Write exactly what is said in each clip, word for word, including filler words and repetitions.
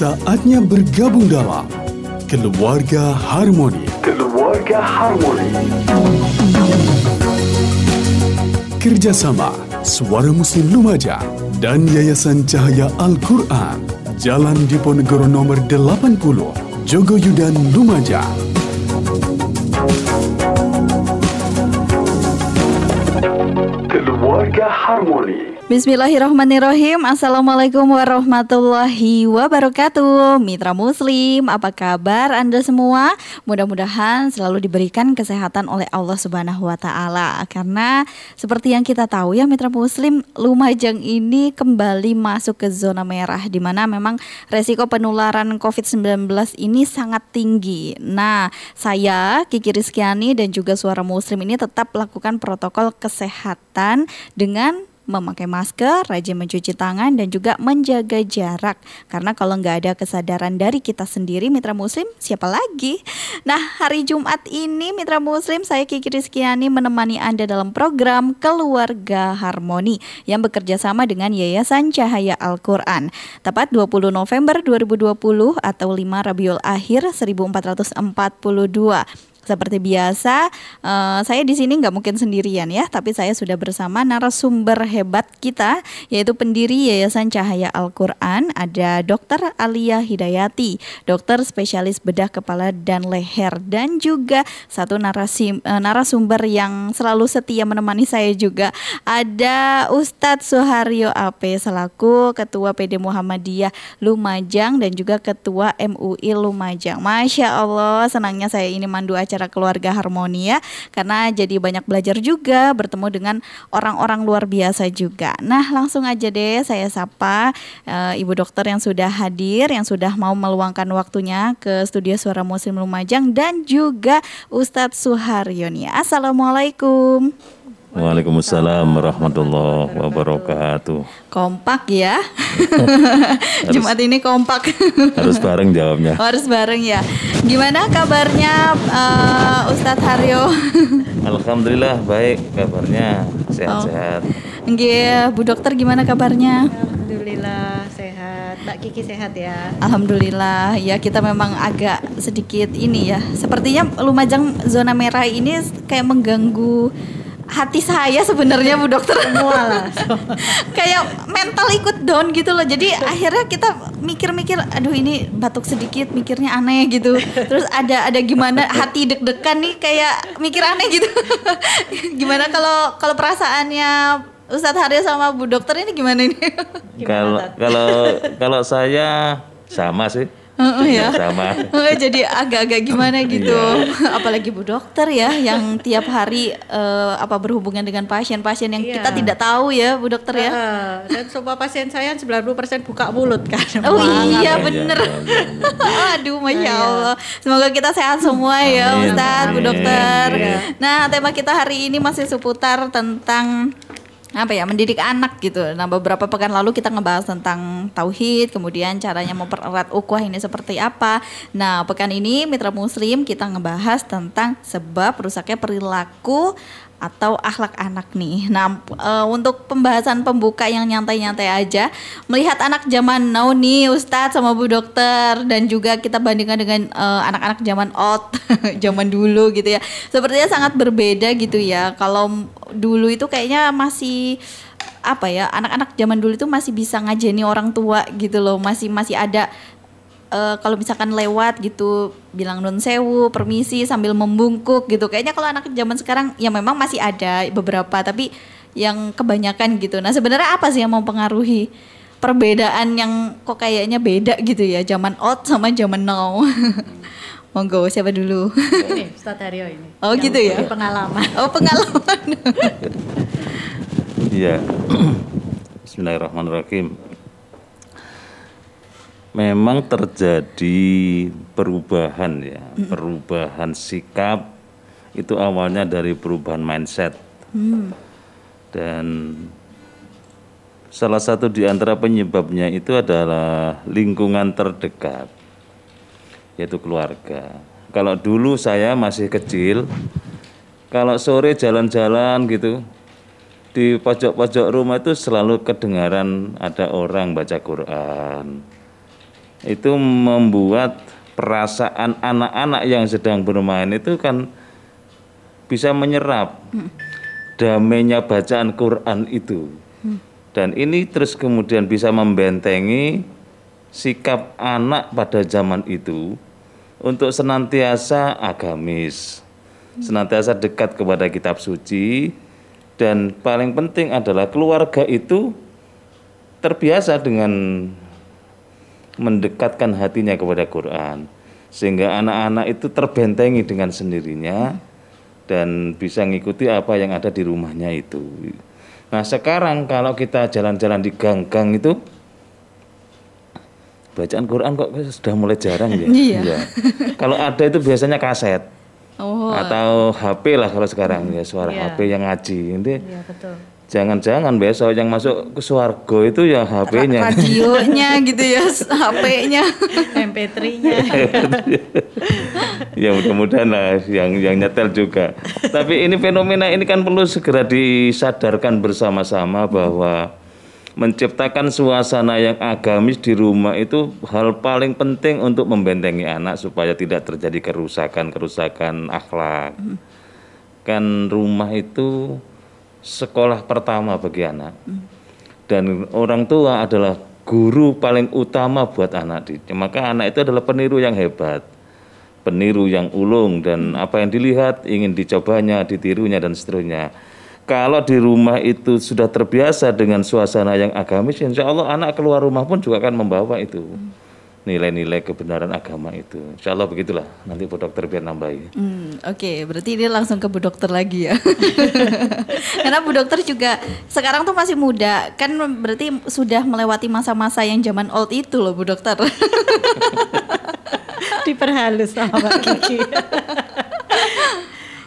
Saatnya bergabung dalam Keluarga Harmoni. Keluarga Harmoni. Kerjasama Suara Muslim Lumajang dan Yayasan Cahaya Al-Qur'an, Jalan Diponegoro nomor delapan puluh, Jogoyudan, Lumajang. Keluarga Harmoni. Bismillahirrahmanirrahim. Assalamualaikum warahmatullahi wabarakatuh. Mitra Muslim, apa kabar Anda semua? Mudah-mudahan selalu diberikan kesehatan oleh Allah Subhanahu wa Ta'ala. Karena seperti yang kita tahu ya Mitra Muslim, Lumajang ini kembali masuk ke zona merah, di mana memang resiko penularan covid sembilan belas ini sangat tinggi. Nah, saya Kiki Rizkyani dan juga Suara Muslim ini tetap lakukan protokol kesehatan dengan memakai masker, rajin mencuci tangan, dan juga menjaga jarak. Karena kalau nggak ada kesadaran dari kita sendiri, Mitra Muslim, siapa lagi? Nah, hari Jumat ini, Mitra Muslim, saya Kiki Rizkyani menemani Anda dalam program Keluarga Harmoni yang bekerja sama dengan Yayasan Cahaya Al-Qur'an. Tepat dua puluh November dua ribu dua puluh atau lima Rabiul Akhir seribu empat ratus empat puluh dua. Seperti biasa, uh, saya di sini nggak mungkin sendirian ya, tapi saya sudah bersama narasumber hebat kita, yaitu pendiri Yayasan Cahaya Al-Qur'an, ada Dokter Alia Hidayati, dokter spesialis bedah kepala dan leher, dan juga satu narasim, uh, narasumber yang selalu setia menemani saya juga, ada Ustadz Suharyo A P selaku Ketua P D Muhammadiyah Lumajang dan juga Ketua M U I Lumajang. Masya Allah, senangnya saya ini mandu acara Keluarga Harmoni ya, karena jadi banyak belajar juga, bertemu dengan orang-orang luar biasa juga. Nah, langsung aja deh saya sapa e, Ibu Dokter yang sudah hadir, yang sudah mau meluangkan waktunya ke studio Suara Muslim Lumajang, dan juga Ustadz Suharyo nih. Assalamualaikum. Waalaikumsalam warahmatullahi wabarakatuh. Kompak ya. Jumat harus, ini kompak. Harus bareng jawabnya. Harus bareng ya. Gimana kabarnya uh, Ustadz Haryo? Alhamdulillah baik kabarnya, sehat-sehat. Oh. Nggih, Bu Dokter gimana kabarnya? Alhamdulillah sehat. Mbak Kiki sehat ya. Alhamdulillah. Ya, kita memang agak sedikit ini ya. Sepertinya Lumajang zona merah ini kayak mengganggu hati saya sebenarnya Bu Dokter. Kayak mental ikut down gitu loh. Jadi akhirnya kita mikir-mikir, aduh ini batuk sedikit mikirnya aneh gitu. Terus ada ada gimana hati deg-degan nih kayak mikir aneh gitu. Gimana kalau kalau perasaannya Ustadz Haryo sama Bu Dokter ini gimana ini? Kalau kalau kalau saya sama sih. Uh, uh, ya. Sama. Uh, jadi agak-agak gimana gitu. Yeah. Apalagi Bu Dokter ya yang tiap hari uh, apa berhubungan dengan pasien-pasien yang yeah. kita tidak tahu ya Bu Dokter ya. Uh, dan semua pasien saya sembilan puluh persen buka mulut kan. Oh iya bener. Aduh Masya Allah. Semoga kita sehat semua ya Ustadz, Bu Dokter. Yeah. Nah, tema kita hari ini masih seputar tentang apa ya, mendidik anak gitu. Nah, beberapa pekan lalu kita ngebahas tentang tauhid, kemudian caranya mempererat ukhuwah ini seperti apa. Nah, pekan ini Mitra Muslim kita ngebahas tentang sebab rusaknya perilaku atau akhlak anak nih. Nah, e, untuk pembahasan pembuka yang nyantai-nyantai aja, melihat anak zaman now nih Ustadz sama Bu Dokter, dan juga kita bandingkan dengan e, anak-anak zaman old, zaman dulu gitu ya. Sepertinya sangat berbeda gitu ya. Kalau dulu itu kayaknya masih apa ya? Anak-anak zaman dulu itu masih bisa ngajeni orang tua gitu loh, masih masih ada. Uh, kalau misalkan lewat gitu bilang nun sewu, permisi sambil membungkuk gitu. Kayaknya kalau anak zaman sekarang ya memang masih ada beberapa, tapi yang kebanyakan gitu. Nah, sebenarnya apa sih yang mempengaruhi perbedaan yang kok kayaknya beda gitu ya, zaman old sama zaman now? Monggo, siapa dulu? Ini Ustadz Haryo ini. Oh yang gitu ya? Pengalaman. Oh pengalaman. Iya. Bismillahirrahmanirrahim. Memang terjadi perubahan ya, mm. perubahan sikap itu awalnya dari perubahan mindset. Mm. Dan salah satu di antara penyebabnya itu adalah lingkungan terdekat, yaitu keluarga. Kalau dulu saya masih kecil, kalau sore jalan-jalan gitu, di pojok-pojok rumah itu selalu kedengaran ada orang baca Quran. itu membuat perasaan anak-anak yang sedang bermain itu kan bisa menyerap damainya bacaan Quran itu. Dan ini terus kemudian bisa membentengi sikap anak pada zaman itu untuk senantiasa agamis, senantiasa dekat kepada kitab suci, dan paling penting adalah keluarga itu terbiasa dengan mendekatkan hatinya kepada Quran, sehingga anak-anak itu terbentengi dengan sendirinya dan bisa mengikuti apa yang ada di rumahnya itu. Nah sekarang kalau kita jalan-jalan di gang-gang itu, bacaan Quran kok sudah mulai jarang ya. Iya. Kalau ada itu biasanya kaset oh. atau H P lah kalau sekarang ya, suara yeah. H P yang ngaji. Nanti yeah, betul. Jangan-jangan besok yang masuk ke Suharyo itu ya H P-nya. Radionya gitu ya, H P-nya, M P tiga-nya. Ya mudah-mudahan lah yang, yang nyetel juga. Tapi ini fenomena ini kan perlu segera disadarkan bersama-sama bahwa menciptakan suasana yang agamis di rumah itu hal paling penting untuk membentengi anak supaya tidak terjadi kerusakan-kerusakan akhlak. Kan rumah itu sekolah pertama bagi anak, dan orang tua adalah guru paling utama buat anak. Maka anak itu adalah peniru yang hebat, peniru yang ulung, dan apa yang dilihat ingin dicobanya, ditirunya, dan seterusnya. Kalau di rumah itu sudah terbiasa dengan suasana yang agamis, insya Allah anak keluar rumah pun juga akan membawa itu nilai-nilai kebenaran agama itu. Insya Allah begitulah, nanti Bu Dokter biar nambahin. Hmm, Oke, okay. Berarti ini langsung ke Bu Dokter lagi ya. Karena Bu Dokter juga sekarang tuh masih muda, kan berarti sudah melewati masa-masa yang zaman old itu loh Bu Dokter. Diperhalus sama Mbak Kiki.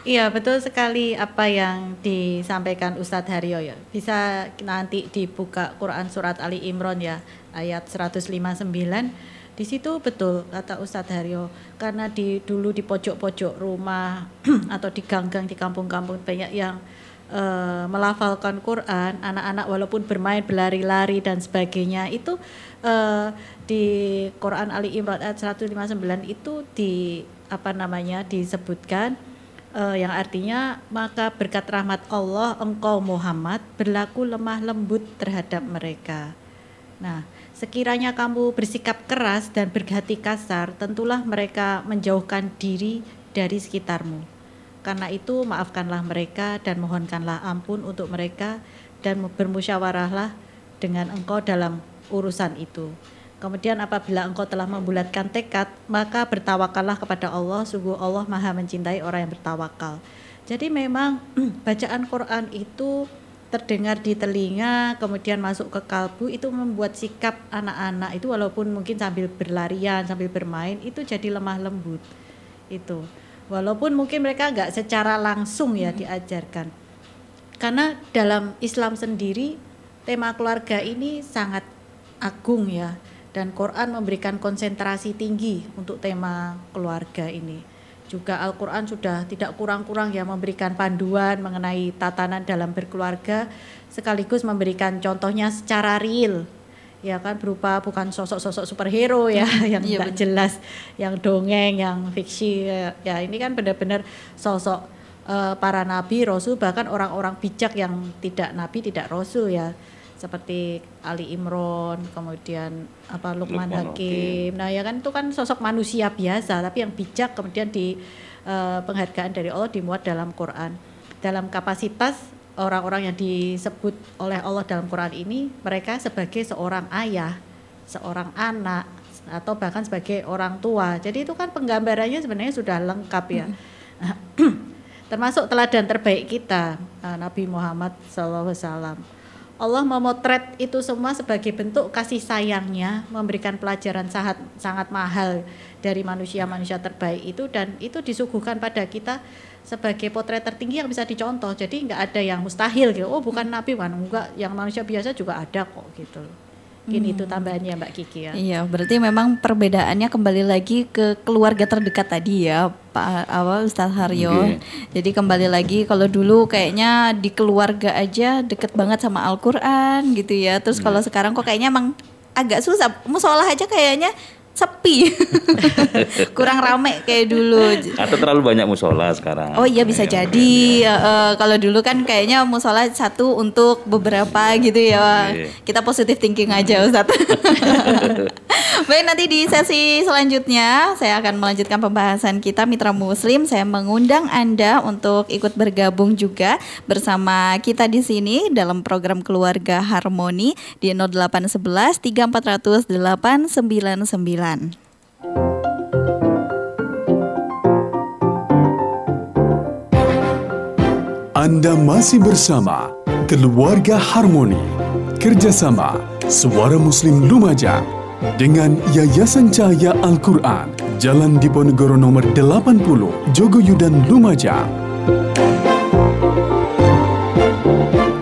Iya betul sekali apa yang disampaikan Ustadz Haryo ya. Bisa nanti dibuka Quran Surat Ali Imran ya, ayat seratus lima puluh sembilan. Di situ betul kata Ustadz Haryo, karena di dulu di pojok-pojok rumah atau di gang-gang di kampung-kampung banyak yang e, melafalkan Quran, anak-anak walaupun bermain berlari-lari dan sebagainya itu e, di Quran Ali Imran ayat seratus lima puluh sembilan itu di apa namanya disebutkan e, yang artinya maka berkat rahmat Allah engkau Muhammad berlaku lemah lembut terhadap mereka. Nah, sekiranya kamu bersikap keras dan berhati kasar, tentulah mereka menjauhkan diri dari sekitarmu. Karena itu maafkanlah mereka dan mohonkanlah ampun untuk mereka dan bermusyawarahlah dengan engkau dalam urusan itu. Kemudian apabila engkau telah membulatkan tekad, maka bertawakallah kepada Allah, sungguh Allah Maha mencintai orang yang bertawakal. Jadi memang bacaan Quran itu terdengar di telinga, kemudian masuk ke kalbu, itu membuat sikap anak-anak itu walaupun mungkin sambil berlarian, sambil bermain, itu jadi lemah lembut itu. Walaupun mungkin mereka nggak secara langsung ya diajarkan. Karena dalam Islam sendiri tema keluarga ini sangat agung ya, dan Quran memberikan konsentrasi tinggi untuk tema keluarga ini. Juga Al-Qur'an sudah tidak kurang-kurang ya memberikan panduan mengenai tatanan dalam berkeluarga, sekaligus memberikan contohnya secara real ya kan, berupa bukan sosok-sosok superhero ya yang tidak jelas, yang dongeng, yang fiksi ya. Ini kan benar-benar sosok uh, para nabi, rasul, bahkan orang-orang bijak yang tidak nabi, tidak rasul ya, seperti Ali Imran, kemudian apa Lukman, Lukman Hakim. Hakim. Nah, ya kan itu kan sosok manusia biasa tapi yang bijak, kemudian di eh, penghargaan dari Allah dimuat dalam Quran. Dalam kapasitas orang-orang yang disebut oleh Allah dalam Quran ini, mereka sebagai seorang ayah, seorang anak, atau bahkan sebagai orang tua. Jadi itu kan penggambarannya sebenarnya sudah lengkap ya. Hmm. Termasuk teladan terbaik kita, Nabi Muhammad sallallahu alaihi wasallam. Allah memotret itu semua sebagai bentuk kasih sayangnya, memberikan pelajaran sangat, sangat mahal dari manusia-manusia terbaik itu, dan itu disuguhkan pada kita sebagai potret tertinggi yang bisa dicontoh. Jadi nggak ada yang mustahil gitu. Oh bukan nabi kan? Enggak, yang manusia biasa juga ada kok gitu. Mungkin hmm. itu tambahannya Mbak Kiki ya. Iya, berarti memang perbedaannya kembali lagi ke keluarga terdekat tadi ya Pak Awal Ustadz Haryo. Okay. Jadi kembali lagi, kalau dulu kayaknya di keluarga aja deket banget sama Al-Qur'an gitu ya. Terus kalau hmm. sekarang kok kayaknya emang agak susah. Musolah aja kayaknya sepi, kurang rame kayak dulu. Atau terlalu banyak musola sekarang? Oh iya bisa ya, jadi. Ya. Uh, kalau dulu kan kayaknya musola satu untuk beberapa gitu ya. Iya. Kita positive thinking aja Ustaz. Baik, nanti di sesi selanjutnya saya akan melanjutkan pembahasan kita Mitra Muslim. Saya mengundang Anda untuk ikut bergabung juga bersama kita di sini dalam program Keluarga Harmoni di nol delapan satu satu tiga empat nol nol delapan sembilan sembilan. Anda masih bersama Keluarga Harmoni, kerjasama Suara Muslim Lumajang dengan Yayasan Cahaya Al-Qur'an, Jalan Diponegoro nomor delapan puluh, Jogoyudan, Lumajang.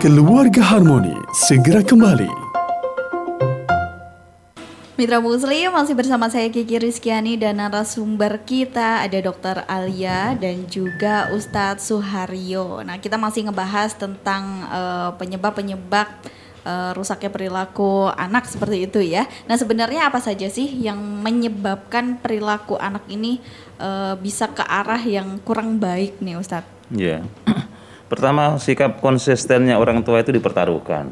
Keluarga Harmoni segera kembali. Mitra Muslim, masih bersama saya Kiki Rizkyani dan narasumber kita ada Dokter Alia dan juga Ustadz Suharyo. Nah, kita masih ngebahas tentang uh, penyebab-penyebab uh, rusaknya perilaku anak seperti itu ya. Nah, sebenarnya apa saja sih yang menyebabkan perilaku anak ini uh, bisa ke arah yang kurang baik nih Ustadz? Iya, yeah. Pertama, sikap konsistennya orang tua itu dipertaruhkan.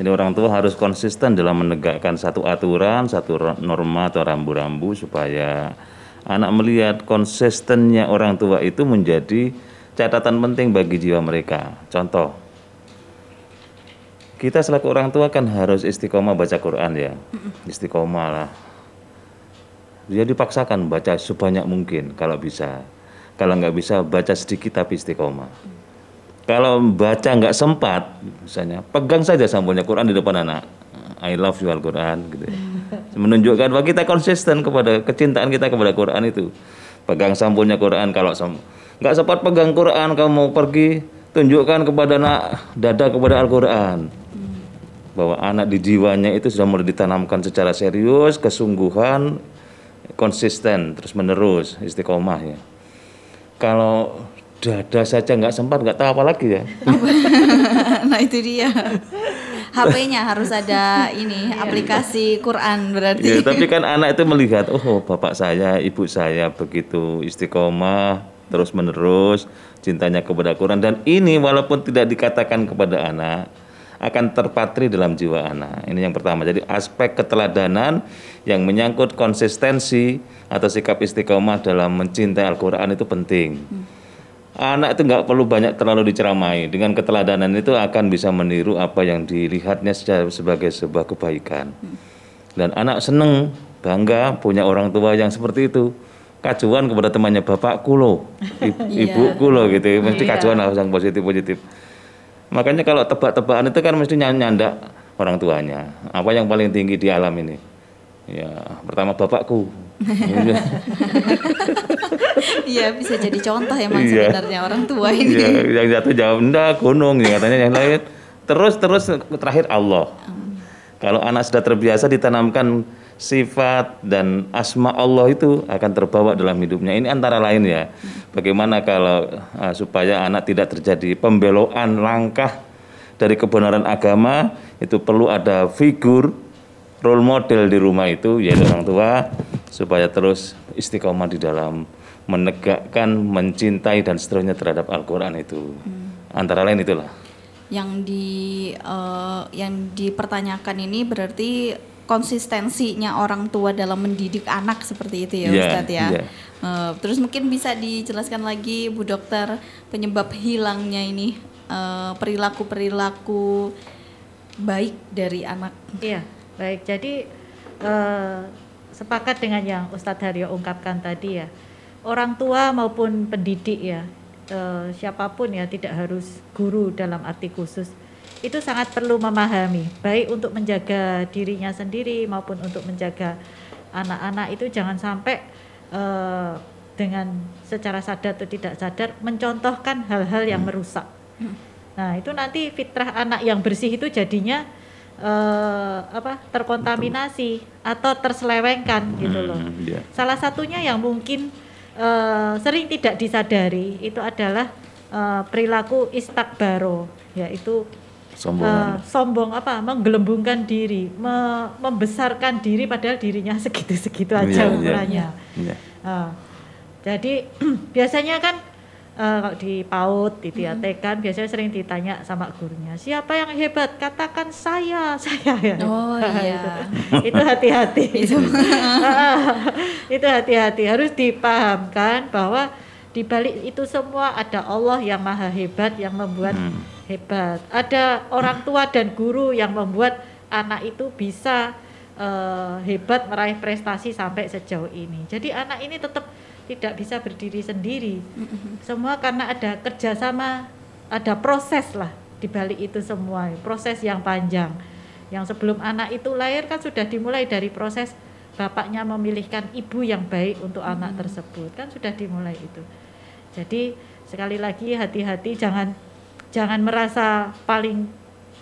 Jadi orang tua harus konsisten dalam menegakkan satu aturan, satu norma atau rambu-rambu supaya anak melihat konsistennya orang tua itu menjadi catatan penting bagi jiwa mereka. Contoh, kita selaku orang tua kan harus istiqomah baca Quran ya, istiqomah lah. Dia dipaksakan baca sebanyak mungkin kalau bisa. Kalau nggak bisa baca sedikit tapi istiqomah. Kalau baca nggak sempat, misalnya pegang saja sampulnya Quran di depan anak, I love you Al-Quran, gitu. Menunjukkan bahwa kita konsisten kepada kecintaan kita kepada Quran itu. Pegang sampulnya Quran, kalau nggak sempat pegang Quran, kamu mau pergi, tunjukkan kepada anak dada kepada Al-Quran, bahwa anak di jiwanya itu sudah mulai ditanamkan secara serius, kesungguhan, konsisten, terus menerus, istiqomah ya. Kalau dada saja nggak sempat, nggak tahu apa lagi ya. Nah itu dia. H P-nya harus ada ini aplikasi Quran berarti. Ya, tapi kan anak itu melihat, oh bapak saya, ibu saya begitu istiqomah, terus menerus cintanya kepada Quran, dan ini walaupun tidak dikatakan kepada anak, akan terpatri dalam jiwa anak. Ini yang pertama. Jadi aspek keteladanan yang menyangkut konsistensi atau sikap istiqomah dalam mencintai Al-Quran itu penting. Hmm. Anak itu nggak perlu banyak terlalu diceramai. Dengan keteladanan itu akan bisa meniru apa yang dilihatnya sebagai sebuah kebaikan. Dan anak seneng, bangga punya orang tua yang seperti itu. Kacuan kepada temannya, bapakku loh, ibuku loh gitu. Mesti kacuan harus yang positif-positif. Makanya kalau tebak-tebakan itu kan mesti nyandak orang tuanya. Apa yang paling tinggi di alam ini? Ya, pertama bapakku. Iya bisa jadi contoh emang ya, sebenarnya orang tua ini ya, yang jatuh jawab enggak gunung ya, katanya yang lain terus terus terakhir Allah. Hmm. Kalau anak sudah terbiasa ditanamkan sifat dan asma Allah itu akan terbawa dalam hidupnya. Ini antara lain ya bagaimana kalau uh, supaya anak tidak terjadi pembelokan langkah dari kebenaran agama, itu perlu ada figur role model di rumah itu yaitu orang tua, supaya terus istiqomah di dalam menegakkan, mencintai dan seterusnya terhadap Al-Quran itu. Hmm. Antara lain itulah. Yang di uh, yang dipertanyakan ini berarti konsistensinya orang tua dalam mendidik anak seperti itu ya, yeah, Ustadz ya. Yeah. Uh, terus mungkin bisa dijelaskan lagi Bu Dokter penyebab hilangnya ini uh, perilaku-perilaku baik dari anak. Iya, yeah, baik. Jadi uh, sepakat dengan yang Ustadz Haryo ungkapkan tadi ya. Orang tua maupun pendidik ya, eh, siapapun ya, tidak harus guru dalam arti khusus, itu sangat perlu memahami, baik untuk menjaga dirinya sendiri maupun untuk menjaga anak-anak itu. Jangan sampai eh, dengan secara sadar atau tidak sadar mencontohkan hal-hal yang merusak. Nah itu nanti fitrah anak yang bersih itu jadinya Uh, apa terkontaminasi atau terselewengkan gitu loh. Hmm, yeah. Salah satunya yang mungkin uh, sering tidak disadari itu adalah uh, perilaku istakbaro, yaitu Sombongan. Uh, sombong apa? Menggelembungkan diri, me- membesarkan diri padahal dirinya segitu-segitu aja yeah, ukurannya. Yeah, yeah. Uh, jadi biasanya kan uh, di PAUD, di T A T kan biasanya sering ditanya sama gurunya, siapa yang hebat? Katakan saya, saya ya. Oh iya. Itu hati-hati. Itu. uh, itu hati-hati. Harus dipahamkan bahwa di balik itu semua ada Allah yang maha hebat yang membuat hmm. hebat. Ada orang tua dan guru yang membuat anak itu bisa uh, hebat meraih prestasi sampai sejauh ini. Jadi anak ini tetap tidak bisa berdiri sendiri. Semua karena ada kerjasama, ada proses lah di balik itu semua. Proses yang panjang. Yang sebelum anak itu lahir kan sudah dimulai dari proses bapaknya memilihkan ibu yang baik untuk hmm. anak tersebut. Kan sudah dimulai itu. Jadi sekali lagi hati-hati, jangan Jangan merasa paling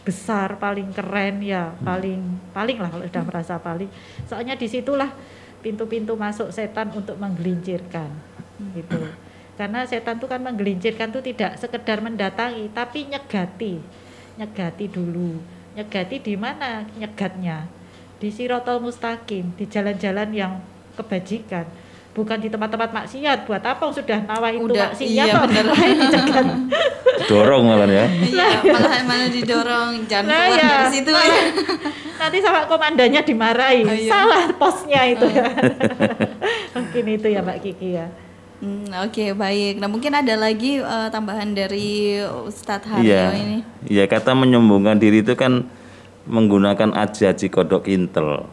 besar, paling keren ya, paling paling lah kalau sudah merasa paling. Soalnya disitulah pintu-pintu masuk setan untuk menggelincirkan, gitu. Karena setan itu kan menggelincirkan itu tidak sekedar mendatangi, tapi nyegati, nyegati dulu. Nyegati di mana nyegatnya? Di sirotol mustaqim, di jalan-jalan yang kebajikan. Bukan di tempat-tempat maksiat. Buat apa sudah nawa itu udah, maksiat iya, dicegat. Didorong malah ya. Iya, malah malah didorong. Jangan nah, keluar ya, dari situ malah, ya. Nanti sama komandannya dimarahi. Oh, iya. Salah posnya itu oh. ya. Mungkin itu ya Mbak Kiki ya. Hmm, Oke okay, baik. Nah mungkin ada lagi uh, tambahan dari Ustadz Haryo ya, ini. Iya, kata menyombongkan diri itu kan menggunakan aji-aji kodok kintel.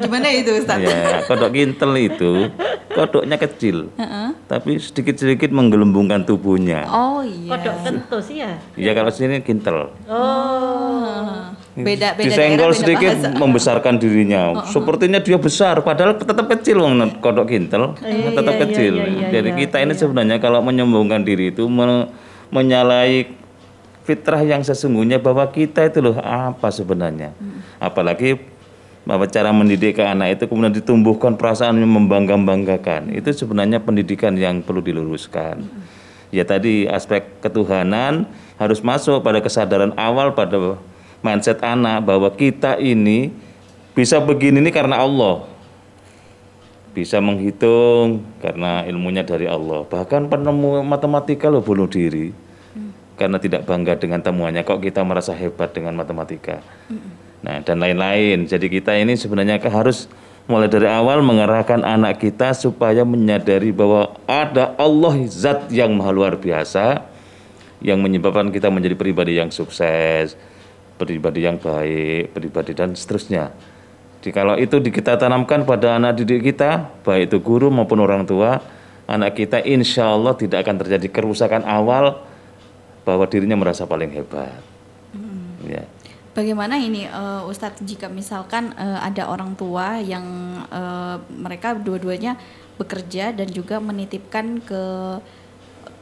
Gimana itu Ustaz? Ya, kodok kintel itu kodoknya kecil, uh-uh. tapi sedikit-sedikit menggelembungkan tubuhnya. Oh iya. Kodok kentus ya? Iya kalau sini kintel. Oh. Beda-beda. Disenggol beda sedikit bahasa. Membesarkan dirinya. Uh-huh. Sepertinya dia besar, padahal tetap kecil wong kodok kintel, uh-huh. tetap iya, kecil. Iya, iya, iya, Jadi iya, kita iya. ini sebenarnya kalau menyombongkan diri itu men- menyalahi fitrah yang sesungguhnya bahwa kita itu loh apa sebenarnya. hmm. Apalagi bahwa cara mendidik ke anak itu kemudian ditumbuhkan perasaan yang membangga-banggakan, itu sebenarnya pendidikan yang perlu diluruskan. hmm. Ya tadi aspek ketuhanan harus masuk pada kesadaran awal pada mindset anak bahwa kita ini bisa begini ini karena Allah, bisa menghitung karena ilmunya dari Allah, bahkan penemu matematika loh bunuh diri karena tidak bangga dengan temuannya, kok kita merasa hebat dengan matematika. Mm. Nah, dan lain-lain. Jadi kita ini sebenarnya harus mulai dari awal mengarahkan anak kita supaya menyadari bahwa ada Allah zat yang maha luar biasa yang menyebabkan kita menjadi pribadi yang sukses, pribadi yang baik, pribadi dan seterusnya. Jadi kalau itu kita tanamkan pada anak didik kita, baik itu guru maupun orang tua, anak kita insya Allah tidak akan terjadi kerusakan awal bahwa dirinya merasa paling hebat. Hmm. Ya. Bagaimana ini uh, Ustadz jika misalkan uh, ada orang tua yang uh, mereka dua-duanya bekerja dan juga menitipkan ke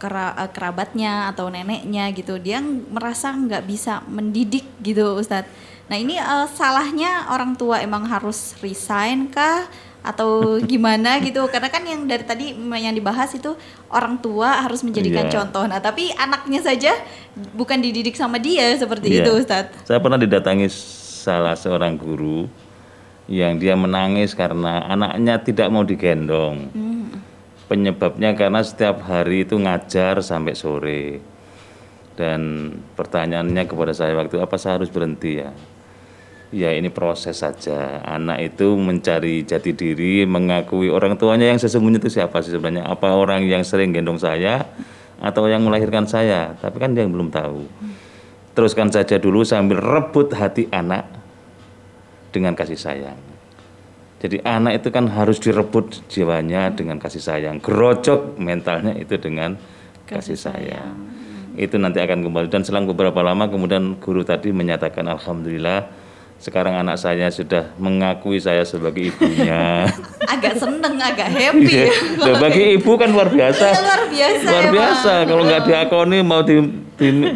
kera- kerabatnya atau neneknya gitu, dia merasa nggak bisa mendidik gitu Ustadz. Nah ini uh, salahnya orang tua emang harus resign kah? Atau gimana gitu, karena kan yang dari tadi yang dibahas itu orang tua harus menjadikan yeah. contoh. Nah tapi anaknya saja bukan dididik sama dia seperti yeah. itu Ustaz. Saya pernah didatangi salah seorang guru yang dia menangis karena anaknya tidak mau digendong. mm. Penyebabnya karena setiap hari itu ngajar sampai sore. Dan pertanyaannya kepada saya waktu apa saya harus berhenti ya? Ya ini proses saja. Anak itu mencari jati diri, mengakui orang tuanya yang sesungguhnya itu siapa sih sebenarnya. Apa orang yang sering gendong saya atau yang melahirkan saya. Tapi kan dia yang belum tahu. Teruskan saja dulu sambil rebut hati anak dengan kasih sayang. Jadi anak itu kan harus direbut jiwanya dengan kasih sayang. Gerocok mentalnya itu dengan kasih sayang. Itu nanti akan kembali. Dan selang beberapa lama kemudian guru tadi menyatakan alhamdulillah Sekarang anak saya sudah mengakui saya sebagai ibunya. Agak seneng, agak happy. Nah, bagi ibu kan luar biasa. Luar biasa. Luar biasa. Emang. Kalau nggak diakoni mau di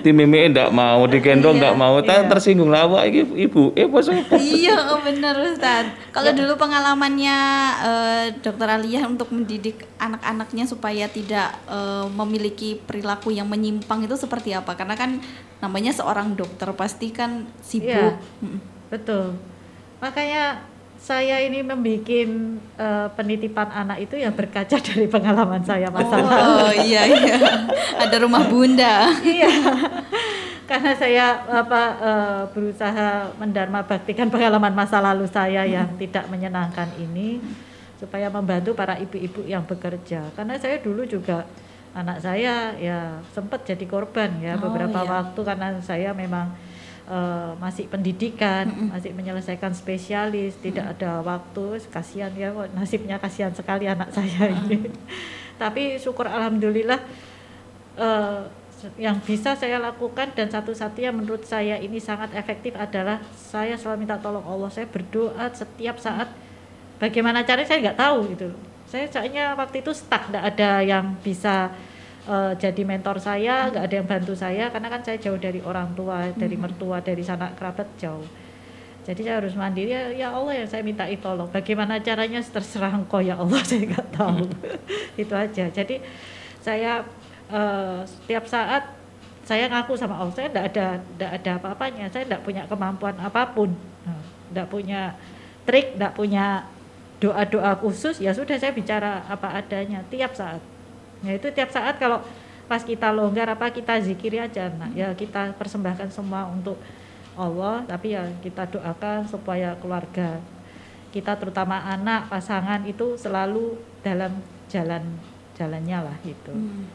dimemein enggak mau, digendong enggak iya, mau. Iya. Tersinggung lawak iki ibu. Eh bos. Iya, bener Ustaz. Kalau dulu pengalamannya eh, Dokter Alia untuk mendidik anak-anaknya supaya tidak eh, memiliki perilaku yang menyimpang itu seperti apa? Karena kan namanya seorang dokter pasti kan sibuk. Iya. Betul, makanya saya ini membuat uh, penitipan anak itu ya berkaca dari pengalaman saya masa lalu. Oh iya iya, ada rumah bunda. Iya, karena saya apa uh, berusaha mendharma baktikan pengalaman masa lalu saya yang hmm. tidak menyenangkan ini supaya membantu para ibu-ibu yang bekerja. Karena saya dulu juga anak saya ya sempat jadi korban ya oh, beberapa iya. waktu karena saya memang Uh, masih pendidikan, mm-hmm. masih menyelesaikan spesialis, mm-hmm. tidak ada waktu, kasihan ya, nasibnya kasihan sekali anak saya ini. Mm-hmm. Tapi syukur alhamdulillah uh, yang bisa saya lakukan dan satu-satunya menurut saya ini sangat efektif adalah saya selalu minta tolong Allah, saya berdoa setiap saat. Bagaimana caranya saya nggak tahu gitu. Saya soalnya waktu itu stuck, nggak ada yang bisa Uh, jadi mentor saya, nggak ada yang bantu saya karena kan saya jauh dari orang tua, dari mertua, dari sanak kerabat jauh. Jadi saya harus mandiri. Ya, ya Allah yang saya mintai tolong. Bagaimana caranya terserah Engkau ya Allah, saya nggak tahu. Itu aja. Jadi saya uh, setiap saat saya ngaku sama Allah, saya nggak ada nggak ada apa-apanya. Saya nggak punya kemampuan apapun, nggak punya trik, nggak punya doa-doa khusus. Ya sudah saya bicara apa adanya tiap saat. Ya itu tiap saat kalau pas kita longgar apa kita zikir aja nah, ya kita persembahkan semua untuk Allah, tapi ya kita doakan supaya keluarga kita terutama anak, pasangan itu selalu dalam jalan jalannya lah gitu. Hmm.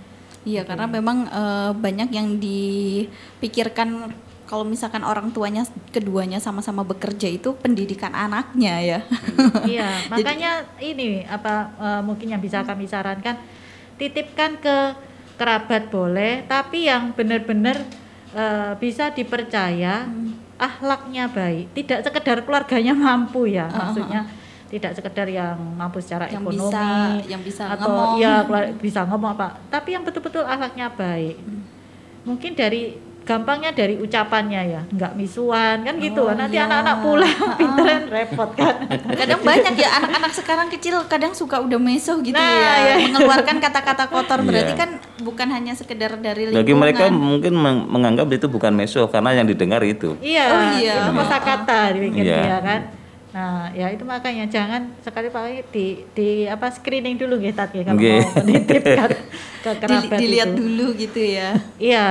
Iya, karena memang e, banyak yang dipikirkan kalau misalkan orang tuanya keduanya sama-sama bekerja itu pendidikan anaknya ya. Iya, makanya jadi, ini apa e, mungkin yang bisa kami sarankan titipkan ke kerabat boleh, tapi yang benar-benar uh, bisa dipercaya, hmm. akhlaknya baik, tidak sekedar keluarganya mampu ya, uh-huh. maksudnya tidak sekedar yang mampu secara yang ekonomi, bisa, yang bisa atau ngomong. Ya keluar, bisa ngomong apa, tapi yang betul-betul akhlaknya baik, hmm. mungkin dari gampangnya dari ucapannya ya, nggak misuan kan gitu. Oh, nanti iya. anak-anak pulang pinteran repot kan. Kadang banyak ya anak-anak sekarang kecil kadang suka udah meso gitu nah, ya, iya. mengeluarkan kata-kata kotor berarti iya. kan bukan hanya sekedar dari lingkungan. Bagi mereka mungkin menganggap itu bukan meso karena yang didengar itu. Iya, oh, iya. itu kosakata dipikir iya. dia kan. Nah, ya itu makanya jangan sekali-kali di di apa screening dulu ya Tat ya kalau okay. mau menitipkan ke kerabat. Dili, dilihat itu. dulu gitu ya. Iya,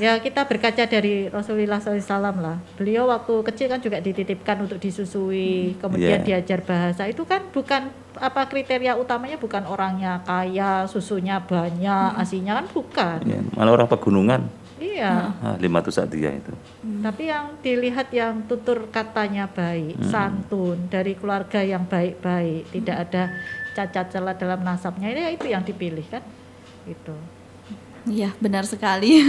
ya kita berkaca dari Rasulullah shallallahu alaihi wasallam lah. Beliau waktu kecil kan juga dititipkan untuk disusui, kemudian yeah. diajar bahasa. Itu kan bukan apa kriteria utamanya bukan orangnya kaya, susunya banyak, hmm. asinya kan bukan. Yeah. Malah orang pegunungan. Iya. Nah, lima tuh saat dia itu. Hmm. Tapi yang dilihat yang tutur katanya baik, hmm. santun, dari keluarga yang baik-baik, hmm. tidak ada cacat celah dalam nasabnya, ini itu yang dipilih kan, gitu. Iya benar sekali.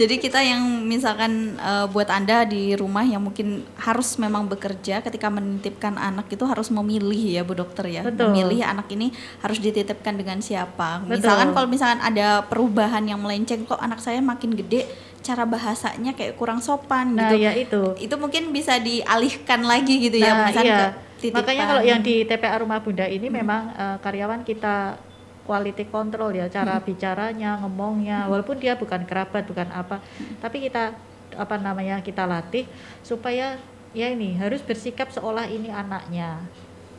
Jadi kita yang misalkan uh, buat Anda di rumah yang mungkin harus memang bekerja ketika menitipkan anak itu harus memilih ya Bu Dokter ya. Betul. Memilih anak ini harus dititipkan dengan siapa. Betul. Misalkan kalau misalkan ada perubahan yang melenceng kok anak saya makin gede cara bahasanya kayak kurang sopan nah, gitu. Nah, ya itu. Itu mungkin bisa dialihkan lagi gitu nah, ya misalkan iya. ke titipan. Makanya kalau yang di T P A Rumah Bunda ini hmm. memang uh, karyawan kita quality control ya, cara hmm. bicaranya, ngomongnya, walaupun dia bukan kerabat, bukan apa, hmm. tapi kita apa namanya kita latih supaya ya ini harus bersikap seolah ini anaknya,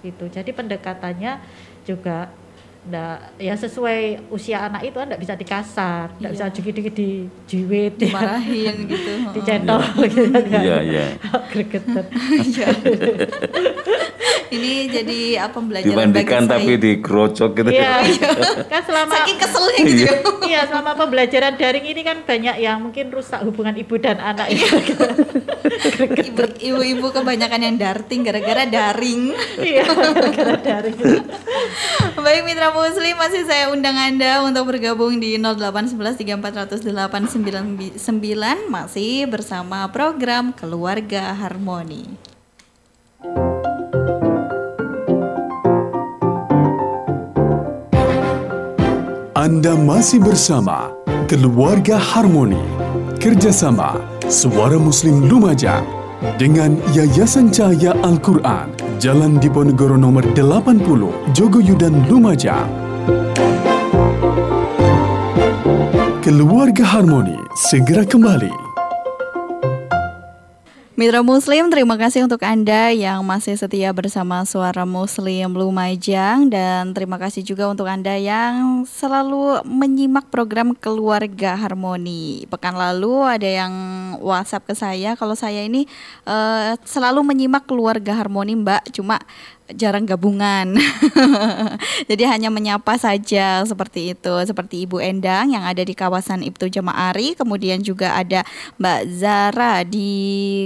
gitu. Jadi pendekatannya juga ndak ya sesuai usia anak itu ndak bisa dikasar, ndak yeah. bisa dikit-dikit dijiwit, dimarahin ya. Gitu, dicentol gitu kan. Iya, iya. Gregetan. Iya. Ini jadi apa pembelajaran dimandikan tapi dikerocok gitu ya. Kan selama saking keselnya gitu. Iya, selama pembelajaran daring ini kan banyak yang mungkin rusak hubungan ibu dan anak itu. Ibu-ibu kebanyakan yang darting gara-gara daring. Iya, gara-gara daring. Baik mitra muslim, masih saya undang Anda untuk bergabung di nol delapan satu satu tiga empat nol delapan sembilan sembilan masih bersama program Keluarga Harmoni. Anda masih bersama Keluarga Harmoni, kerjasama Suara Muslim Lumajang dengan Yayasan Cahaya Al-Qur'an, Jalan Diponegoro nomor delapan puluh, Jogoyudan, Lumajang. Keluarga Harmoni segera kembali. Mitra Muslim, terima kasih untuk Anda yang masih setia bersama Suara Muslim Lumajang. Dan terima kasih juga untuk Anda yang selalu menyimak program Keluarga Harmoni. Pekan lalu ada yang WhatsApp ke saya, kalau saya ini uh, selalu menyimak Keluarga Harmoni Mbak, cuma jarang gabungan. Jadi hanya menyapa saja seperti itu. Seperti Ibu Endang yang ada di kawasan Ibtu Jemaari, kemudian juga ada Mbak Zara di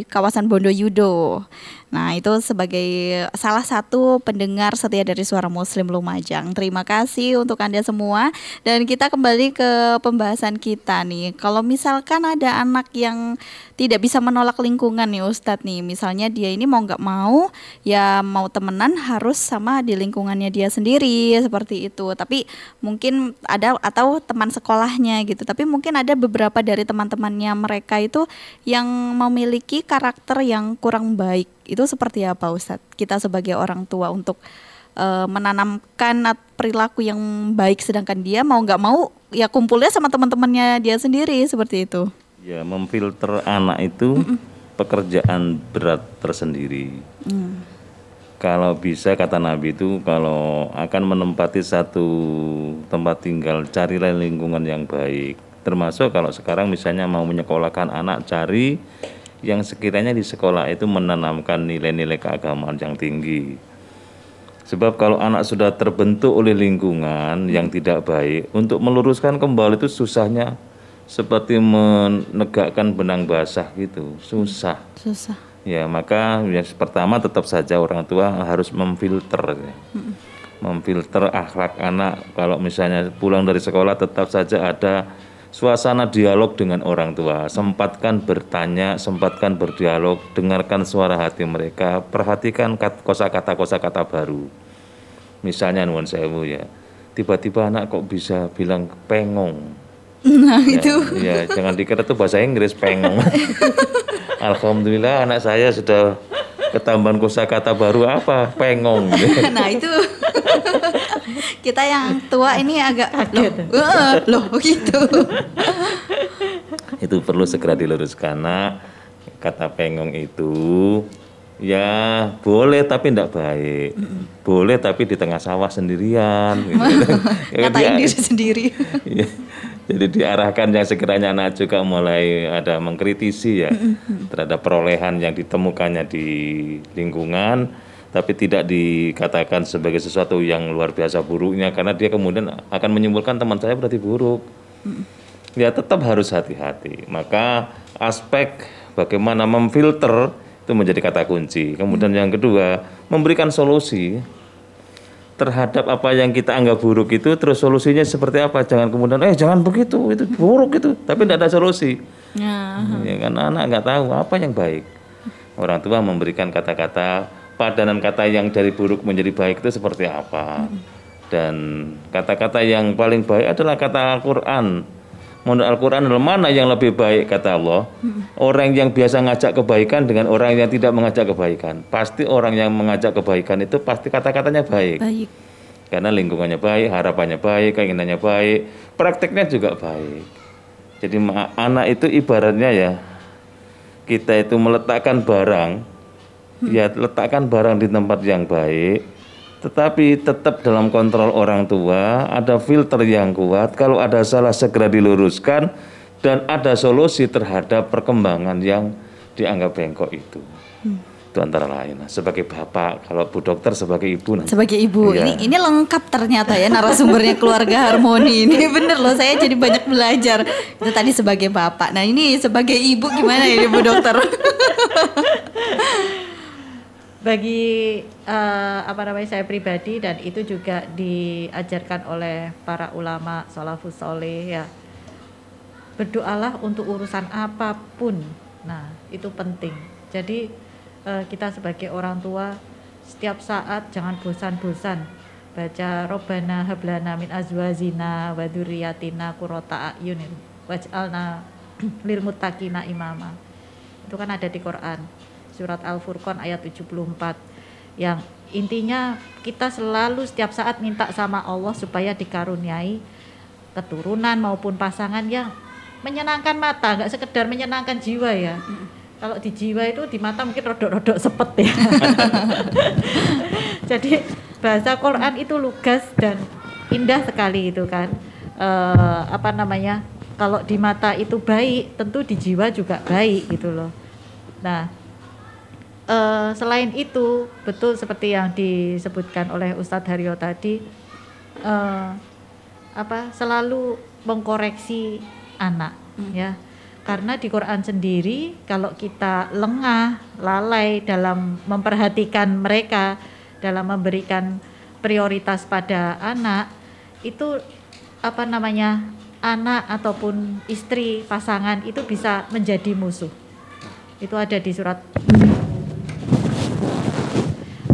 kawasan Bondoyudo. Nah, itu sebagai salah satu pendengar setia dari Suara Muslim Lumajang. Terima kasih untuk Anda semua. Dan kita kembali ke pembahasan kita nih. Kalau misalkan ada anak yang tidak bisa menolak lingkungan nih Ustadz nih, misalnya dia ini mau gak mau, ya mau temenan harus sama di lingkungannya dia sendiri, seperti itu. Tapi mungkin ada, atau teman sekolahnya gitu. Tapi mungkin ada beberapa dari teman-temannya mereka itu yang memiliki karakter yang kurang baik. Itu seperti apa Ustadz, kita sebagai orang tua untuk uh, menanamkan perilaku yang baik, sedangkan dia mau nggak mau ya kumpulnya sama teman-temannya dia sendiri, seperti itu. Ya, memfilter anak itu Mm-mm. pekerjaan berat tersendiri. Mm. Kalau bisa kata Nabi itu, kalau akan menempati satu tempat tinggal, carilah lingkungan yang baik. Termasuk kalau sekarang misalnya mau menyekolahkan anak, cari yang sekiranya di sekolah itu menanamkan nilai-nilai keagamaan yang tinggi. Sebab kalau anak sudah terbentuk oleh lingkungan yang tidak baik, untuk meluruskan kembali itu susahnya, seperti menegakkan benang basah gitu, susah. Susah. Ya, maka yang pertama tetap saja orang tua harus memfilter. Mm-mm. Memfilter akhlak anak. Kalau misalnya pulang dari sekolah tetap saja ada suasana dialog dengan orang tua. Sempatkan bertanya, sempatkan berdialog, dengarkan suara hati mereka, perhatikan kosakata kosakata baru. Misalnya nuwun sewu ya, tiba-tiba anak kok bisa bilang pengong. Nah ya, itu ya, jangan dikira itu bahasa Inggris pengong. Alhamdulillah anak saya sudah ketambahan kosakata baru apa, pengong. Nah itu kita yang tua ini agak loh, loh begitu. Itu perlu segera diluruskan. Nah, kata pengong itu ya boleh tapi tidak baik. Mm. Boleh tapi di tengah sawah sendirian. Gitu. Ngatain diri sendiri. Ya, jadi diarahkan yang sekiranya anak juga mulai ada mengkritisi ya mm-hmm. terhadap perolehan yang ditemukannya di lingkungan, tapi tidak dikatakan sebagai sesuatu yang luar biasa buruknya, karena dia kemudian akan menyimpulkan teman saya berarti buruk. Mm. Ya tetap harus hati-hati. Maka aspek bagaimana memfilter itu menjadi kata kunci. Kemudian yang kedua, memberikan solusi terhadap apa yang kita anggap buruk itu. Terus solusinya seperti apa? Jangan kemudian, eh jangan begitu, itu buruk itu. Tapi tidak ada solusi. Ya, ya karena anak nggak tahu apa yang baik. Orang tua memberikan kata-kata, padanan kata yang dari buruk menjadi baik itu seperti apa. Dan kata-kata yang paling baik adalah kata Al-Quran. Menurut Al-Quran mana yang lebih baik, kata Allah? Hmm. Orang yang biasa ngajak kebaikan dengan orang yang tidak mengajak kebaikan. Pasti orang yang mengajak kebaikan itu pasti kata-katanya baik. Baik. Karena lingkungannya baik, harapannya baik, keinginannya baik, prakteknya juga baik. Jadi anak itu ibaratnya ya, kita itu meletakkan barang, hmm. ya letakkan barang di tempat yang baik, tetapi tetap dalam kontrol orang tua, ada filter yang kuat. Kalau ada salah segera diluruskan dan ada solusi terhadap perkembangan yang dianggap bengkok itu. Hmm. Itu antara lain sebagai bapak, kalau Bu Dokter sebagai ibu nanti. Sebagai ibu. Ya. Ini ini lengkap ternyata ya narasumbernya Keluarga Harmoni ini. Bener loh, saya jadi banyak belajar. Itu tadi sebagai bapak. Nah, ini sebagai ibu gimana ya Bu Dokter? Bagi uh, apa namanya saya pribadi, dan itu juga diajarkan oleh para ulama salafus soleh ya. Berdoalah untuk urusan apapun. Nah, itu penting. Jadi uh, kita sebagai orang tua setiap saat jangan bosan-bosan baca Robbana hablana min azwajina wa dzurriyyatina qurrata a'yun waj'alna lil muttaqina imama. Itu kan ada di Quran. Surat Al-Furqan ayat tujuh puluh empat, yang intinya kita selalu setiap saat minta sama Allah supaya dikaruniai keturunan maupun pasangan yang menyenangkan mata, nggak sekedar menyenangkan jiwa ya. Kalau di jiwa itu di mata mungkin rodok-rodok sepet ya. Jadi bahasa Quran itu lugas dan indah sekali itu kan. E, apa namanya? Kalau di mata itu baik, tentu di jiwa juga baik gitu loh. Nah, Uh, selain itu betul seperti yang disebutkan oleh Ustadz Haryo tadi, uh, apa selalu mengkoreksi anak hmm. ya, karena di Quran sendiri kalau kita lengah lalai dalam memperhatikan mereka, dalam memberikan prioritas pada anak itu, apa namanya, anak ataupun istri pasangan itu bisa menjadi musuh. Itu ada di surat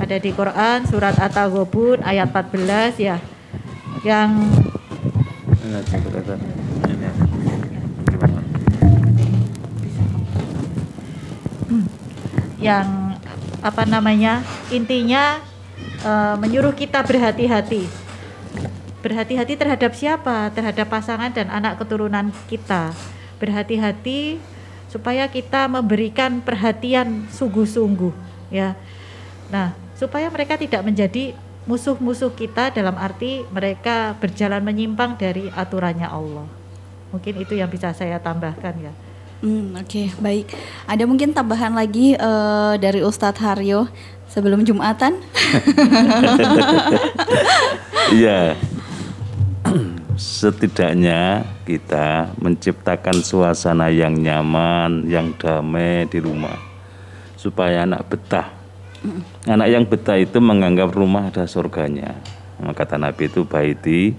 ada di Quran surat At-Taghabun ayat empat belas ya, yang yang apa namanya intinya uh, menyuruh kita berhati-hati berhati-hati terhadap siapa, terhadap pasangan dan anak keturunan kita, berhati-hati supaya kita memberikan perhatian sungguh-sungguh ya. Nah, supaya mereka tidak menjadi musuh-musuh kita, dalam arti mereka berjalan menyimpang dari aturannya Allah. Mungkin itu yang bisa saya tambahkan ya. Hmm, Oke, okay, baik. Ada mungkin tambahan lagi uh, dari Ustadz Haryo sebelum Jumatan? Iya. Setidaknya kita menciptakan suasana yang nyaman, yang damai di rumah, supaya anak betah. Anak yang betah itu menganggap rumah ada surganya. Kata Nabi itu baiti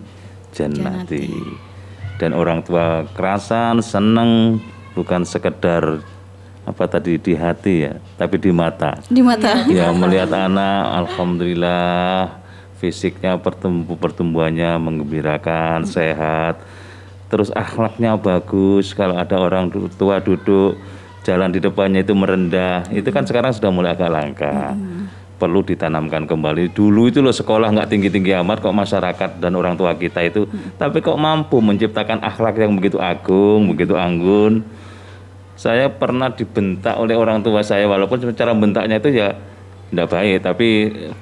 jannati. Dan orang tua kerasan senang bukan sekedar apa tadi di hati ya, tapi di mata. Di mata. Ya, melihat anak, alhamdulillah fisiknya pertumbuh pertumbuhannya menggembirakan, sehat. Terus akhlaknya bagus. Kalau ada orang tua duduk jalan di depannya itu merendah, itu kan sekarang sudah mulai agak langka. Hmm. Perlu ditanamkan kembali. Dulu itu loh sekolah nggak tinggi-tinggi amat kok masyarakat dan orang tua kita itu, hmm. tapi kok mampu menciptakan akhlak yang begitu agung, begitu anggun. Saya pernah dibentak oleh orang tua saya, walaupun cara bentaknya itu ya tidak baik, tapi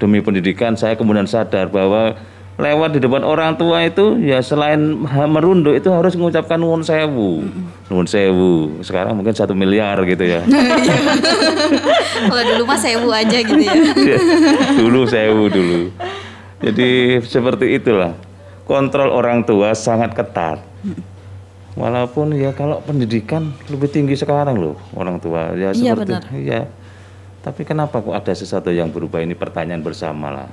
demi pendidikan saya kemudian sadar bahwa lewat di depan orang tua itu ya selain merunduk itu harus mengucapkan nuwun sewu, nuwun sewu. Sekarang mungkin satu miliar gitu ya. Kalau dulu mah sewu aja gitu ya. Dulu sewu dulu. Jadi seperti itulah, kontrol orang tua sangat ketat. Walaupun ya kalau pendidikan lebih tinggi sekarang loh orang tua ya seperti ya. Tapi kenapa kok ada sesuatu yang berubah? Ini pertanyaan bersama lah.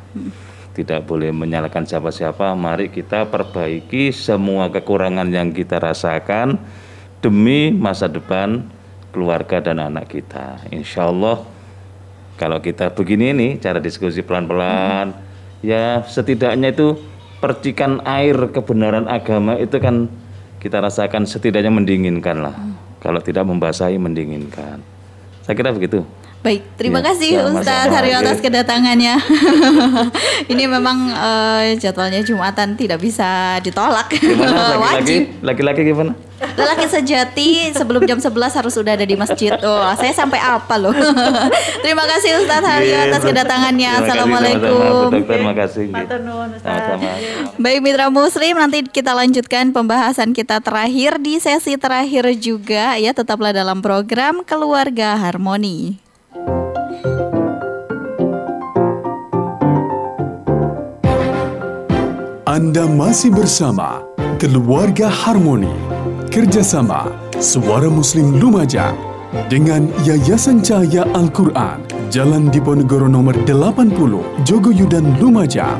Tidak boleh menyalahkan siapa-siapa. Mari kita perbaiki semua kekurangan yang kita rasakan demi masa depan keluarga dan anak kita. Insya Allah kalau kita begini nih cara diskusi pelan-pelan, hmm. ya setidaknya itu percikan air kebenaran agama itu kan kita rasakan, setidaknya mendinginkan lah. Hmm. Kalau tidak membasahi, mendinginkan. Saya kira begitu. Baik, terima ya, kasih ya, Ustadz Haryo atas kedatangannya. Ini memang uh, jadwalnya Jumatan tidak bisa ditolak. Gimana, wajib. Laki-laki gimana? Lelaki sejati sebelum jam sebelas harus sudah ada di masjid. Oh, saya sampai apa loh. Terima kasih Ustadz Haryo atas kedatangannya. Assalamualaikum. Terima kasih. Baik Mitra Muslim, nanti kita lanjutkan pembahasan kita terakhir di sesi terakhir juga ya. Tetaplah dalam program Keluarga Harmoni. Thank you. Anda masih bersama Keluarga Harmoni, kerjasama Suara Muslim Lumajang dengan Yayasan Cahaya Al-Qur'an, Jalan Diponegoro nomor delapan puluh, Jogoyudan, Lumajang.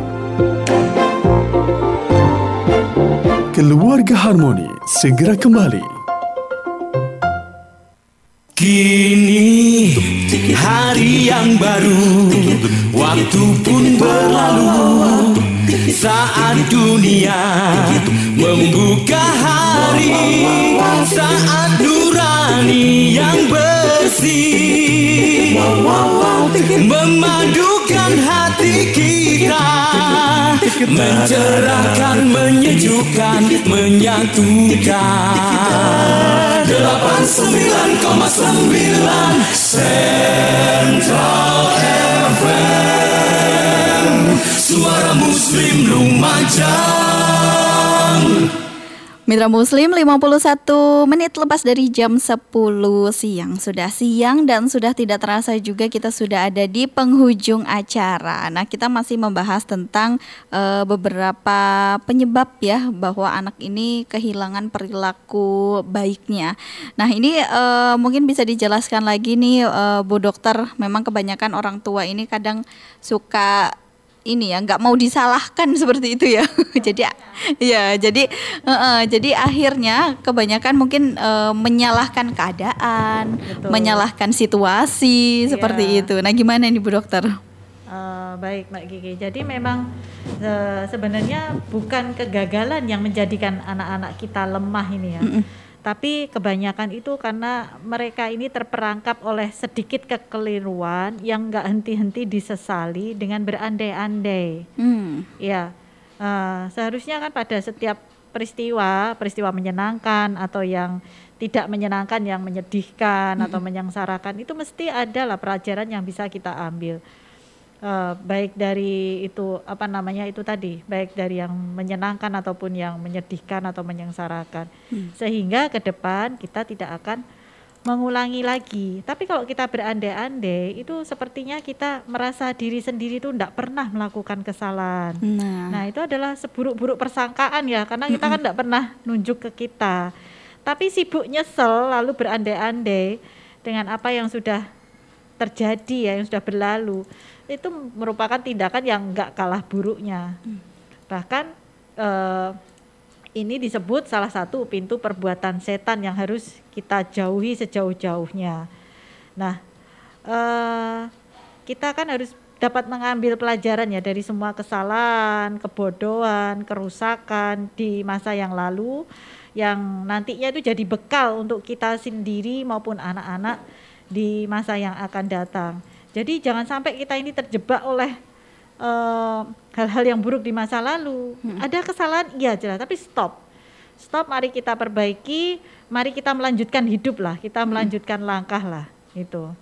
Keluarga Harmoni segera kembali. Kini hari yang baru, waktu pun berlalu. Saat dunia membuka hari, saat nurani yang bersih memadukan hati kita, mencerahkan, menyejukkan, menyatukan. Delapan puluh sembilan koma sembilan Central F M, Suara Muslim Lumajang. Mitra Muslim, lima puluh satu menit lepas dari jam sepuluh siang. Sudah siang dan sudah tidak terasa juga kita sudah ada di penghujung acara. Nah, kita masih membahas tentang uh, beberapa penyebab ya, bahwa anak ini kehilangan perilaku baiknya. Nah, ini uh, mungkin bisa dijelaskan lagi nih, uh, Bu Dokter. Memang kebanyakan orang tua ini kadang suka ini ya, nggak mau disalahkan seperti itu ya. Jadi ya, jadi uh, uh, jadi akhirnya kebanyakan mungkin uh, menyalahkan keadaan, betul, menyalahkan situasi, yeah, seperti itu. Nah, gimana ini Bu Dokter? Uh, baik Mbak Kiki. Jadi memang uh, sebenarnya bukan kegagalan yang menjadikan anak-anak kita lemah ini ya. Mm-mm. Tapi kebanyakan itu karena mereka ini terperangkap oleh sedikit kekeliruan yang nggak henti-henti disesali dengan berandai-andai. Hmm. Ya, uh, seharusnya kan pada setiap peristiwa, peristiwa menyenangkan atau yang tidak menyenangkan, yang menyedihkan hmm. atau menyengsarakan, itu mesti ada lah pelajaran yang bisa kita ambil. Uh, baik dari itu apa namanya itu tadi, baik dari yang menyenangkan ataupun yang menyedihkan atau menyengsarakan, hmm. sehingga ke depan kita tidak akan mengulangi lagi. Tapi kalau kita berandai-andai, itu sepertinya kita merasa diri sendiri itu tidak pernah melakukan kesalahan. Nah, nah itu adalah seburuk-buruk persangkaan ya, karena kita kan tidak pernah nunjuk ke kita. Tapi sibuk nyesel lalu berandai-andai dengan apa yang sudah terjadi ya, yang sudah berlalu. Itu merupakan tindakan yang enggak kalah buruknya. Hmm. Bahkan eh, ini disebut salah satu pintu perbuatan setan yang harus kita jauhi sejauh-jauhnya. Nah, eh, kita kan harus dapat mengambil pelajaran ya dari semua kesalahan, kebodohan, kerusakan di masa yang lalu, yang nantinya itu jadi bekal untuk kita sendiri maupun anak-anak di masa yang akan datang. Jadi jangan sampai kita ini terjebak oleh uh, hal-hal yang buruk di masa lalu. Hmm. Ada kesalahan, iya jelas, tapi stop. Stop, mari kita perbaiki, mari kita melanjutkan hidup lah, kita melanjutkan langkah lah, itu.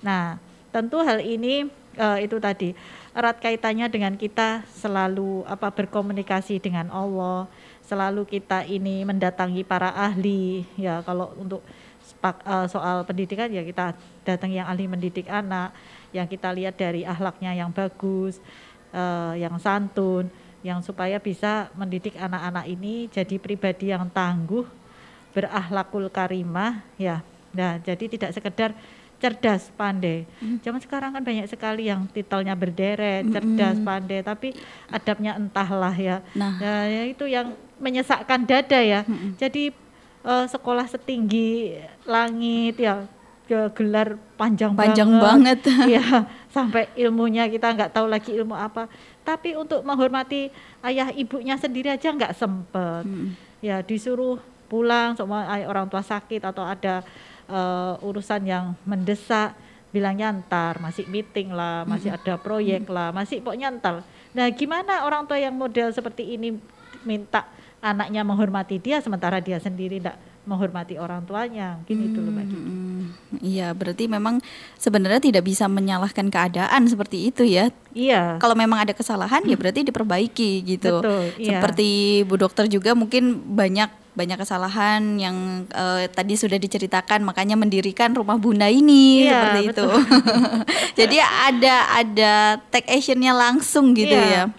Nah, tentu hal ini uh, itu tadi erat kaitannya dengan kita selalu apa berkomunikasi dengan Allah, selalu kita ini mendatangi para ahli ya, kalau untuk soal pendidikan ya kita datang yang ahli mendidik anak, yang kita lihat dari akhlaknya yang bagus, uh, yang santun, yang supaya bisa mendidik anak-anak ini jadi pribadi yang tangguh, berakhlakul karimah ya. Nah, jadi tidak sekedar cerdas pandai. Mm. Zaman sekarang kan banyak sekali yang titelnya berderet, mm-hmm. cerdas pandai, tapi adabnya entahlah ya. Nah, nah ya itu yang menyesakkan dada ya. Mm-hmm. Jadi Uh, sekolah setinggi langit ya, gelar panjang, panjang banget, banget. Ya, sampai ilmunya kita nggak tahu lagi ilmu apa, tapi untuk menghormati ayah ibunya sendiri aja nggak sempet hmm. ya, disuruh pulang sama orang tua sakit atau ada uh, urusan yang mendesak, bilangnya ntar, masih meeting lah, masih hmm. ada proyek hmm. lah, masih pokoknya ntar. Nah, gimana orang tua yang model seperti ini minta anaknya menghormati dia, sementara dia sendiri tidak menghormati orang tuanya, mungkin hmm, itu loh Mbak Kiki. Iya, berarti memang sebenarnya tidak bisa menyalahkan keadaan seperti itu ya. Iya. Kalau memang ada kesalahan hmm. ya berarti diperbaiki gitu. Betul, iya. Seperti Bu Dokter juga mungkin banyak banyak kesalahan yang uh, tadi sudah diceritakan, makanya mendirikan Rumah Bunda ini iya, seperti betul. Itu. Jadi ada ada take actionnya langsung gitu iya. ya.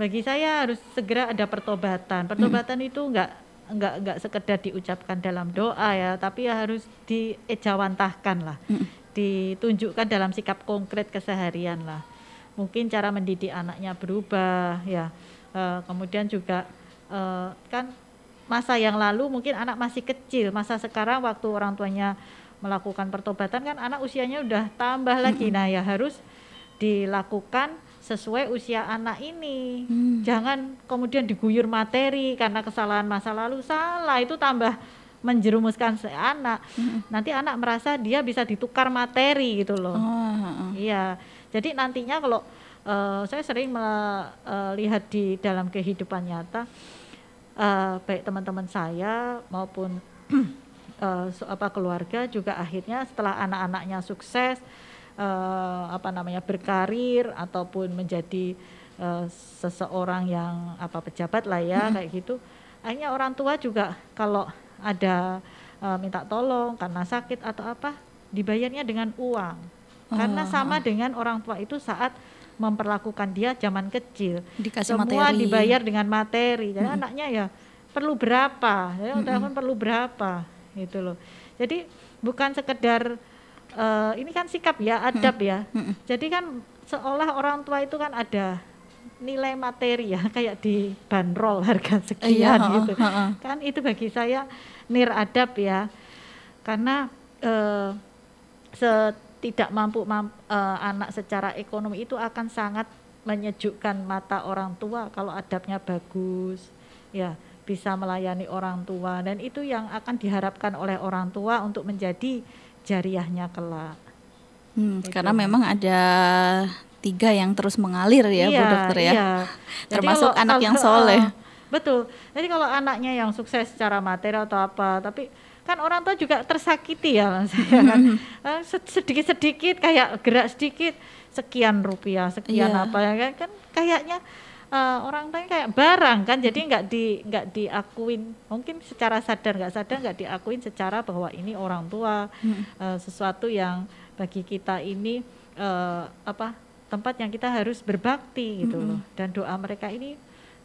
bagi saya harus segera ada pertobatan. Pertobatan hmm. itu enggak enggak enggak sekedar diucapkan dalam doa ya, tapi ya harus diejawantahkan lah. Hmm. Ditunjukkan dalam sikap konkret keseharian lah. Mungkin cara mendidik anaknya berubah ya. E, kemudian juga e, kan masa yang lalu mungkin anak masih kecil, masa sekarang waktu orang tuanya melakukan pertobatan kan anak usianya udah tambah lagi. Mm-hmm. Nah ya harus dilakukan sesuai usia anak ini. Mm. Jangan kemudian diguyur materi karena kesalahan masa lalu, salah itu tambah menjerumuskan si anak. Mm-hmm. Nanti anak merasa dia bisa ditukar materi gitu loh. Oh, iya. Jadi nantinya kalau uh, saya sering melihat uh, di dalam kehidupan nyata uh, baik teman-teman saya maupun uh, apa keluarga juga akhirnya setelah anak-anaknya sukses uh, apa namanya berkarir ataupun menjadi uh, seseorang yang apa pejabat lah ya. Mm-hmm. Kayak gitu. Akhirnya orang tua juga kalau ada e, minta tolong karena sakit atau apa dibayarnya dengan uang. Oh. Karena sama dengan orang tua itu saat memperlakukan dia zaman kecil. Dikasih semua materi. Dibayar dengan materi. Jadi hmm. anaknya ya perlu berapa, jadi hmm. telepon perlu berapa gitu loh. Jadi bukan sekedar e, ini kan sikap ya, adab hmm. ya. Hmm. Jadi kan seolah orang tua itu kan ada nilai materi ya, kayak di bandrol harga sekian. Iya, gitu uh, uh, uh. Kan itu bagi saya nir adab ya, karena eh, setidak mampu mam, eh, anak secara ekonomi itu akan sangat menyejukkan mata orang tua kalau adabnya bagus ya, bisa melayani orang tua, dan itu yang akan diharapkan oleh orang tua untuk menjadi jariahnya kelak. Hmm, gitu. Karena memang ada tiga yang terus mengalir ya, iya, Bu Dokter ya, iya. Termasuk kalau, anak kalau, yang soleh. Betul. Jadi kalau anaknya yang sukses secara materi atau apa, tapi kan orang tua juga tersakiti ya, saya kan sedikit-sedikit kayak gerak sedikit sekian rupiah, sekian yeah. apa ya kan, kan kayaknya uh, orang tua kayak barang kan, jadi nggak di nggak diakuin, mungkin secara sadar nggak sadar nggak diakuin secara bahwa ini orang tua, hmm. uh, sesuatu yang bagi kita ini uh, apa? tempat yang kita harus berbakti gitu loh. Mm-hmm. Dan doa mereka ini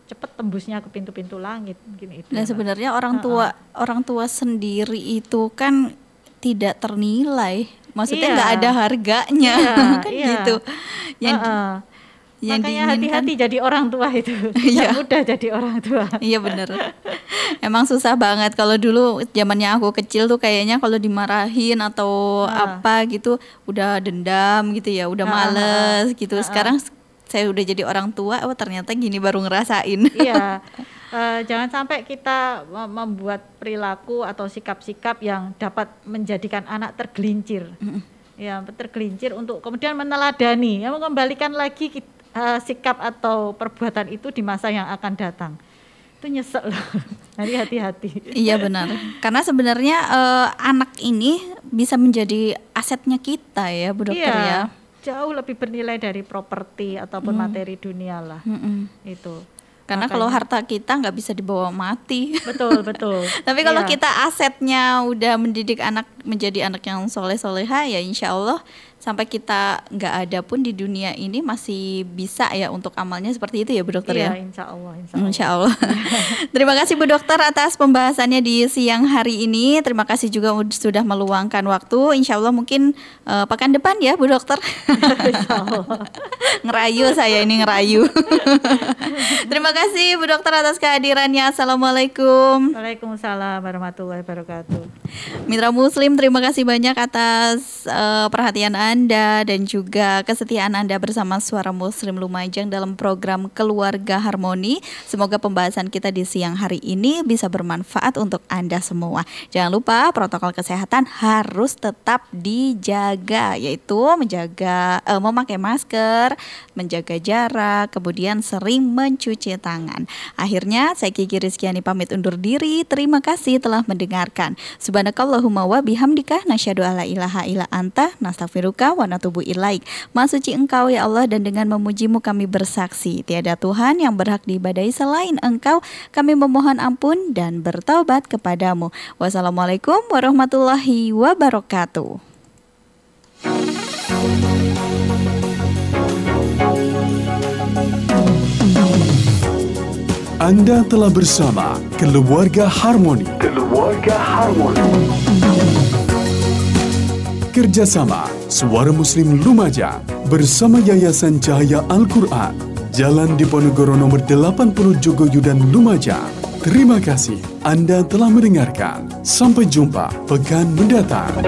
cepat tembusnya ke pintu-pintu langit mungkin itu. Dan sebenarnya orang tua uh-uh. orang tua sendiri itu kan tidak ternilai. Maksudnya enggak iya. ada harganya. Iya, kan iya. gitu. Yang uh-uh. yang makanya diinginkan. Hati-hati jadi orang tua itu. Tidak mudah jadi orang tua. Iya benar. Emang susah banget. Kalau dulu zamannya aku kecil tuh kayaknya kalau dimarahin atau nah. apa gitu udah dendam gitu ya, udah nah, males nah, gitu. Nah, sekarang saya udah jadi orang tua, oh ternyata gini baru ngerasain. Iya. Uh, jangan sampai kita membuat perilaku atau sikap-sikap yang dapat menjadikan anak tergelincir. Mm-mm. Ya, tergelincir untuk kemudian meneladani, ya mengembalikan lagi kita Uh, sikap atau perbuatan itu di masa yang akan datang. Itu nyesek loh. Jadi hati-hati. Iya benar. Karena sebenarnya uh, anak ini bisa menjadi asetnya kita ya, Bu Dokter iya, ya. Jauh lebih bernilai dari properti ataupun hmm. materi dunia lah. Hmm-mm. Itu. Karena makanya, kalau harta kita nggak bisa dibawa mati. Betul, betul. Tapi kalau iya. kita asetnya udah mendidik anak menjadi anak yang soleh-soleha ya insya Allah sampai kita nggak ada pun di dunia ini masih bisa ya untuk amalnya seperti itu ya Bu Dokter iya, ya. Iya insya Allah. Insya Allah. Insya Allah. Terima kasih Bu Dokter atas pembahasannya di siang hari ini. Terima kasih juga sudah meluangkan waktu. Insya Allah mungkin uh, pekan depan ya Bu Dokter. Insya Allah. Ngerayu saya ini ngerayu. Terima Terima kasih Bu Dokter atas kehadirannya. Assalamualaikum. Waalaikumsalam warahmatullahi wabarakatuh. Mitra Muslim, terima kasih banyak atas uh, perhatian Anda dan juga kesetiaan Anda bersama Suara Muslim Lumajang dalam program Keluarga Harmoni. Semoga pembahasan kita di siang hari ini bisa bermanfaat untuk Anda semua. Jangan lupa protokol kesehatan harus tetap dijaga, yaitu menjaga uh, memakai masker, menjaga jarak, kemudian sering mencuci tangan. Akhirnya saya Kiki Rizkyani pamit undur diri. Terima kasih telah mendengarkan. Subhanakallahumma wa bihamdika nasyhadu alla ilaha illa anta nastaghfiruka wa natubu ilaik. Maha suci Engkau ya Allah dan dengan memujimu kami bersaksi tiada Tuhan yang berhak diibadahi selain Engkau. Kami memohon ampun dan bertaubat kepadamu. Wassalamualaikum warahmatullahi wabarakatuh. Anda telah bersama Keluarga Harmoni. Keluarga Harmoni. Kerjasama Suara Muslim Lumajang bersama Yayasan Cahaya Al-Qur'an, Jalan Diponegoro nomor delapan puluh Jogoyudan Lumajang. Terima kasih Anda telah mendengarkan. Sampai jumpa pekan mendatang.